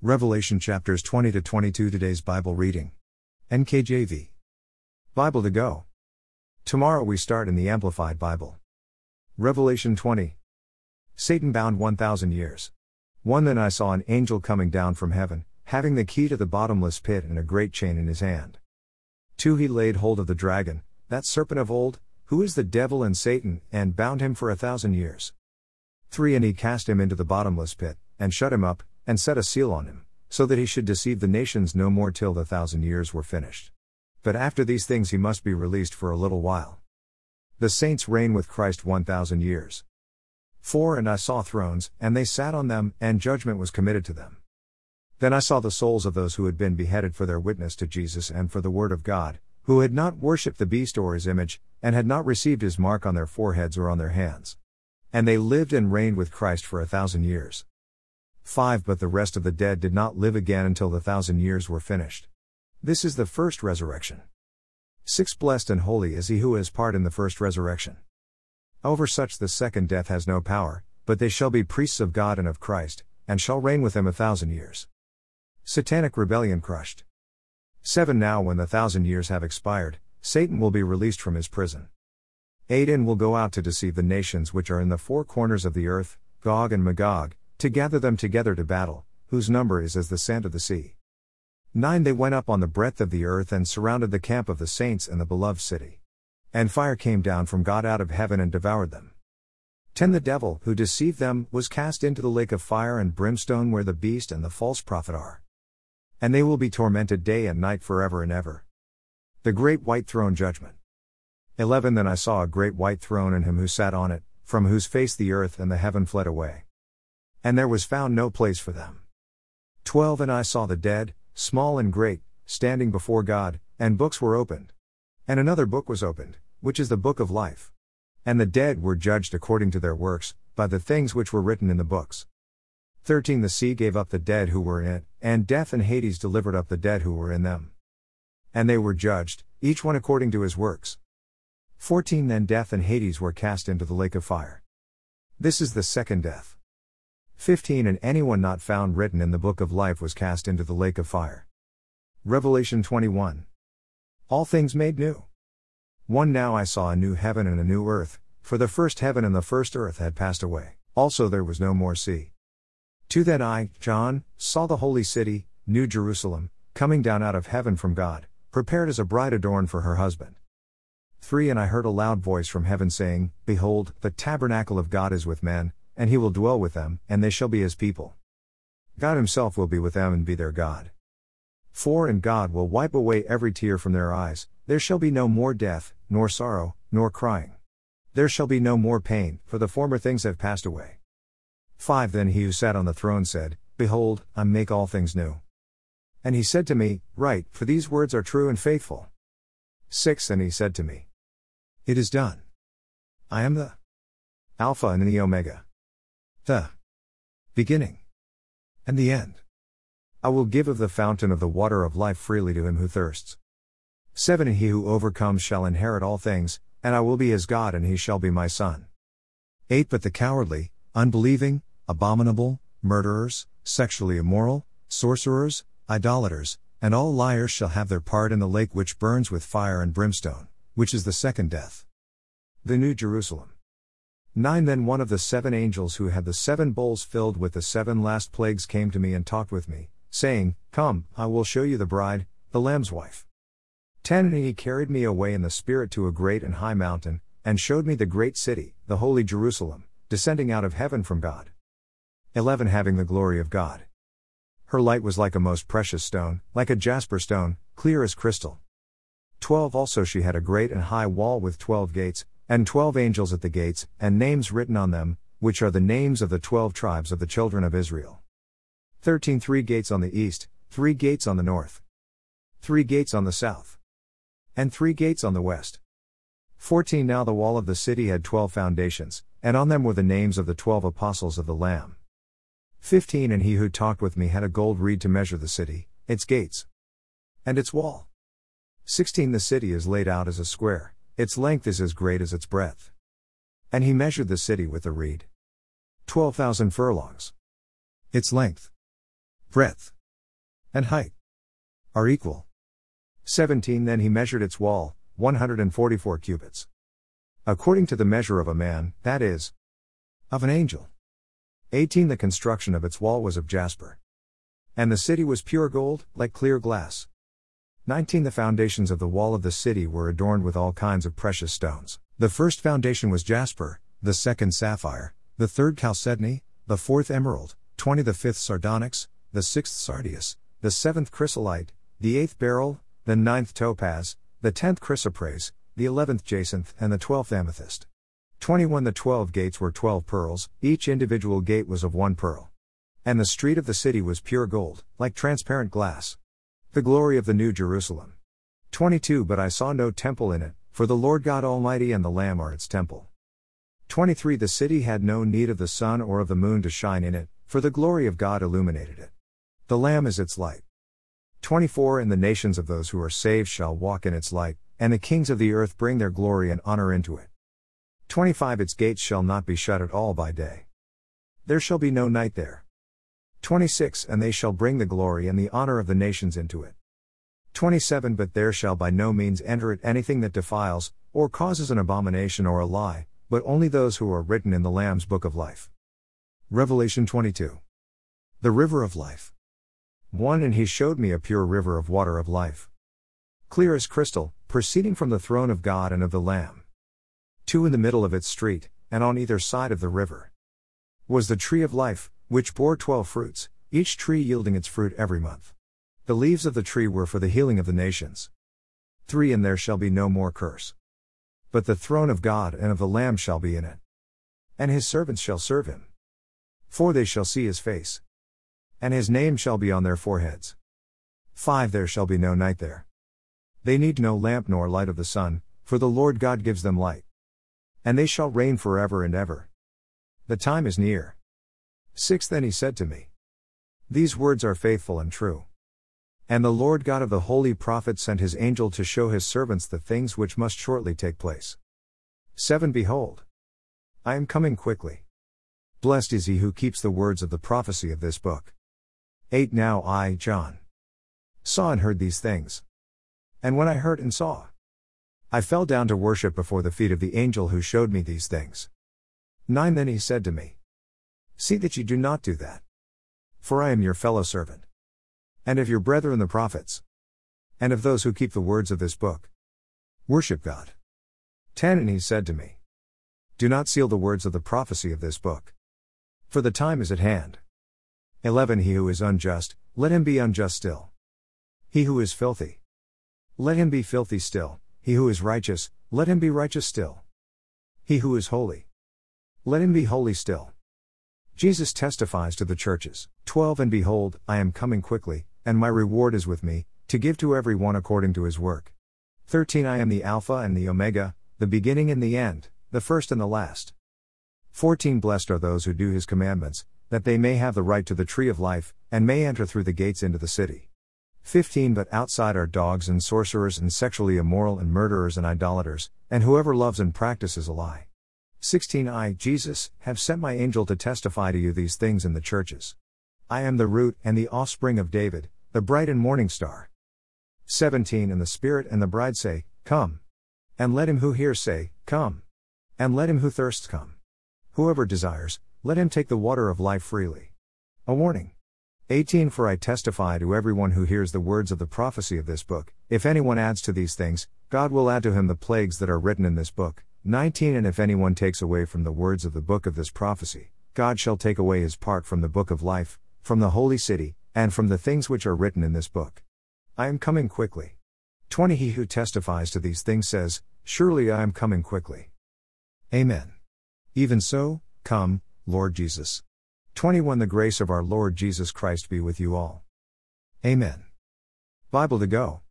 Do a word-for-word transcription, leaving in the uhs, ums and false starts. Revelation chapters twenty to twenty-two. Today's Bible reading. N K J V. Bible to go. Tomorrow we start in the Amplified Bible. Revelation twenty. Satan bound one thousand years. One Then I saw an angel coming down from heaven, having the key to the bottomless pit and a great chain in his hand. two He laid hold of the dragon, that serpent of old, who is the devil and Satan, and bound him for a thousand years. three And he cast him into the bottomless pit, and shut him up, and set a seal on him, so that he should deceive the nations no more till the thousand years were finished. But after these things he must be released for a little while. The saints reign with Christ one thousand years. four And I saw thrones, and they sat on them, and judgment was committed to them. Then I saw the souls of those who had been beheaded for their witness to Jesus and for the word of God, who had not worshipped the beast or his image, and had not received his mark on their foreheads or on their hands. And they lived and reigned with Christ for a thousand years. five But the rest of the dead did not live again until the thousand years were finished. This is the first resurrection. six Blessed and holy is he who has part in the first resurrection. Over such the second death has no power, but they shall be priests of God and of Christ, and shall reign with him a thousand years. Satanic rebellion crushed. seven Now when the thousand years have expired, Satan will be released from his prison. eight And will go out to deceive the nations which are in the four corners of the earth, Gog and Magog, to gather them together to battle, whose number is as the sand of the sea. nine They went up on the breadth of the earth and surrounded the camp of the saints and the beloved city. And fire came down from God out of heaven and devoured them. ten The devil, who deceived them, was cast into the lake of fire and brimstone where the beast and the false prophet are. And they will be tormented day and night forever and ever. The great white throne judgment. eleven Then I saw a great white throne and him who sat on it, from whose face the earth and the heaven fled away. And there was found no place for them. twelve And I saw the dead, small and great, standing before God, and books were opened. And another book was opened, which is the book of life. And the dead were judged according to their works, by the things which were written in the books. thirteen The sea gave up the dead who were in it, and death and Hades delivered up the dead who were in them. And they were judged, each one according to his works. fourteen Then death and Hades were cast into the lake of fire. This is the second death. fifteen And anyone not found written in the book of life was cast into the lake of fire. Revelation twenty-one. All things made new. one Now I saw a new heaven and a new earth, for the first heaven and the first earth had passed away, also there was no more sea. two Then I, John, saw the holy city, New Jerusalem, coming down out of heaven from God, prepared as a bride adorned for her husband. three And I heard a loud voice from heaven saying, Behold, the tabernacle of God is with men, and he will dwell with them, and they shall be his people. God himself will be with them and be their God. four And God will wipe away every tear from their eyes, there shall be no more death, nor sorrow, nor crying. There shall be no more pain, for the former things have passed away. five Then he who sat on the throne said, Behold, I make all things new. And he said to me, Write, for these words are true and faithful. six And he said to me, It is done. I am the Alpha and the Omega, the beginning and the end. I will give of the fountain of the water of life freely to him who thirsts. seven And he who overcomes shall inherit all things, and I will be his God and he shall be my son. eight But the cowardly, unbelieving, abominable, murderers, sexually immoral, sorcerers, idolaters, and all liars shall have their part in the lake which burns with fire and brimstone, which is the second death. The New Jerusalem. nine Then one of the seven angels who had the seven bowls filled with the seven last plagues came to me and talked with me, saying, Come, I will show you the bride, the Lamb's wife. ten And he carried me away in the Spirit to a great and high mountain, and showed me the great city, the holy Jerusalem, descending out of heaven from God. eleven Having the glory of God. Her light was like a most precious stone, like a jasper stone, clear as crystal. twelve Also she had a great and high wall with twelve gates, and twelve angels at the gates, and names written on them, which are the names of the twelve tribes of the children of Israel. thirteen Three gates on the east, three gates on the north, three gates on the south, and three gates on the west. fourteen Now the wall of the city had twelve foundations, and on them were the names of the twelve apostles of the Lamb. fifteen And he who talked with me had a gold reed to measure the city, its gates, and its wall. sixteen The city is laid out as a square. Its length is as great as its breadth. And he measured the city with a reed. twelve thousand furlongs. Its length. breadth, and height are equal. seventeen Then he measured its wall, one hundred forty-four cubits, according to the measure of a man, that is, of an angel. eighteen The construction of its wall was of jasper, and the city was pure gold, like clear glass. nineteen The foundations of the wall of the city were adorned with all kinds of precious stones. The first foundation was jasper, the second sapphire, the third chalcedony, the fourth emerald, twenty the fifth sardonyx, the sixth sardius, the seventh chrysolite, the eighth beryl, the ninth topaz, the tenth chrysoprase, the eleventh jacinth, and the twelfth amethyst. twenty-one The twelve gates were twelve pearls, each individual gate was of one pearl. And the street of the city was pure gold, like transparent glass. The glory of the New Jerusalem. twenty-two But I saw no temple in it, for the Lord God Almighty and the Lamb are its temple. twenty-three The city had no need of the sun or of the moon to shine in it, for the glory of God illuminated it. The Lamb is its light. twenty-four And the nations of those who are saved shall walk in its light, and the kings of the earth bring their glory and honor into it. twenty-five Its gates shall not be shut at all by day. There shall be no night there. twenty-six And they shall bring the glory and the honor of the nations into it. twenty-seven But there shall by no means enter it anything that defiles, or causes an abomination or a lie, but only those who are written in the Lamb's book of life. Revelation twenty-two. The river of life. one And he showed me a pure river of water of life, clear as crystal, proceeding from the throne of God and of the Lamb. two In the middle of its street, and on either side of the river, was the tree of life, which bore twelve fruits, each tree yielding its fruit every month. The leaves of the tree were for the healing of the nations. three And there shall be no more curse, but the throne of God and of the Lamb shall be in it, and his servants shall serve him. four They shall see his face, and his name shall be on their foreheads. five There shall be no night there. They need no lamp nor light of the sun, for the Lord God gives them light, and they shall reign forever and ever. The time is near. six Then he said to me, these words are faithful and true. And the Lord God of the holy prophet sent his angel to show his servants the things which must shortly take place. seven Behold, I am coming quickly. Blessed is he who keeps the words of the prophecy of this book. eight Now I, John, saw and heard these things. And when I heard and saw, I fell down to worship before the feet of the angel who showed me these things. nine Then he said to me, see that you do not do that. For I am your fellow servant, and of your brethren the prophets, and of those who keep the words of this book. Worship God. ten And he said to me, do not seal the words of the prophecy of this book, for the time is at hand. eleven He who is unjust, let him be unjust still. He who is filthy, let him be filthy still. He who is righteous, let him be righteous still. He who is holy, let him be holy still. Jesus testifies to the churches. twelve And behold, I am coming quickly, and my reward is with me, to give to every one according to his work. thirteen I am the Alpha and the Omega, the beginning and the end, the first and the last. fourteen Blessed are those who do his commandments, that they may have the right to the tree of life, and may enter through the gates into the city. fifteen But outside are dogs and sorcerers and sexually immoral and murderers and idolaters, and whoever loves and practices a lie. sixteen I, Jesus, have sent my angel to testify to you these things in the churches. I am the root and the offspring of David, the bright and morning star. seventeen And the Spirit and the bride say, come. And let him who hears say, come. And let him who thirsts come. Whoever desires, let him take the water of life freely. A warning. eighteen For I testify to everyone who hears the words of the prophecy of this book, if anyone adds to these things, God will add to him the plagues that are written in this book. nineteen And if anyone takes away from the words of the book of this prophecy, God shall take away his part from the book of life, from the holy city, and from the things which are written in this book. I am coming quickly. twenty He who testifies to these things says, surely I am coming quickly. Amen. Even so, come, Lord Jesus. twenty-one The grace of our Lord Jesus Christ be with you all. Amen. Bible to go.